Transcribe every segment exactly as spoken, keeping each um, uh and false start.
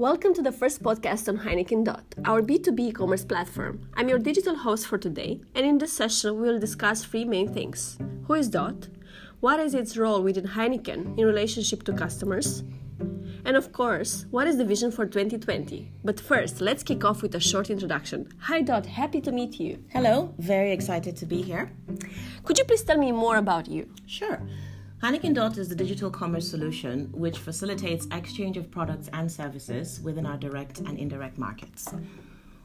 Welcome to the first podcast on Heineken DOT, our B two B e-commerce platform. I'm your digital host for today, and in this session we will discuss three main things. Who is DOT? What is its role within Heineken in relationship to customers? And of course, what is the vision for twenty twenty? But first, let's kick off with a short introduction. Hi DOT, happy to meet you. Hello, very excited to be here. Could you please tell me more about you? Sure. Heineken DOT is the digital commerce solution which facilitates exchange of products and services within our direct and indirect markets.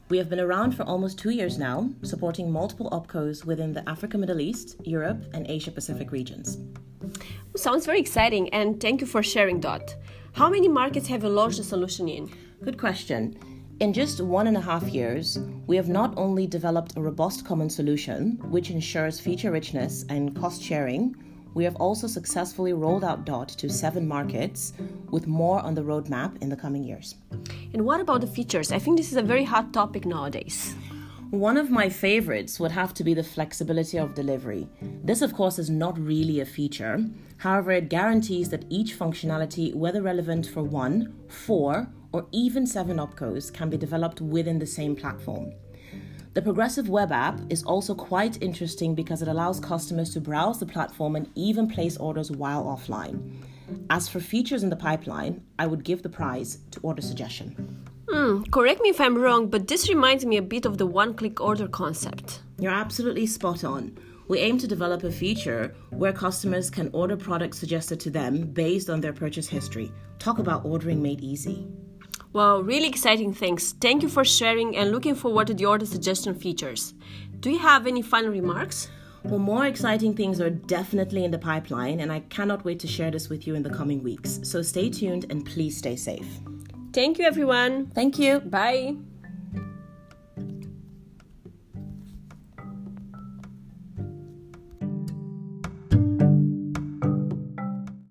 We have been around for almost two years now, supporting multiple opcos within the Africa, Middle East, Europe, and Asia Pacific regions. Sounds very exciting, and thank you for sharing DOT. How many markets have you launched the solution in? Good question. In just one and a half years, we have not only developed a robust common solution which ensures feature richness and cost sharing, we have also successfully rolled out DOT to seven markets, with more on the roadmap in the coming years. And what about the features? I think this is a very hot topic nowadays. One of my favorites would have to be the flexibility of delivery. This, of course, is not really a feature. However, it guarantees that each functionality, whether relevant for one, four, or even seven opcos, can be developed within the same platform. The progressive web app is also quite interesting because it allows customers to browse the platform and even place orders while offline. As for features in the pipeline, I would give the prize to order suggestion. Mm, correct me if I'm wrong, but this reminds me a bit of the one-click order concept. You're absolutely spot on. We aim to develop a feature where customers can order products suggested to them based on their purchase history. Talk about ordering made easy. Wow, really exciting things. Thank you for sharing and looking forward to the order suggestion features. Do you have any final remarks? Well, more exciting things are definitely in the pipeline, and I cannot wait to share this with you in the coming weeks. So stay tuned and please stay safe. Thank you, everyone. Thank you. Bye.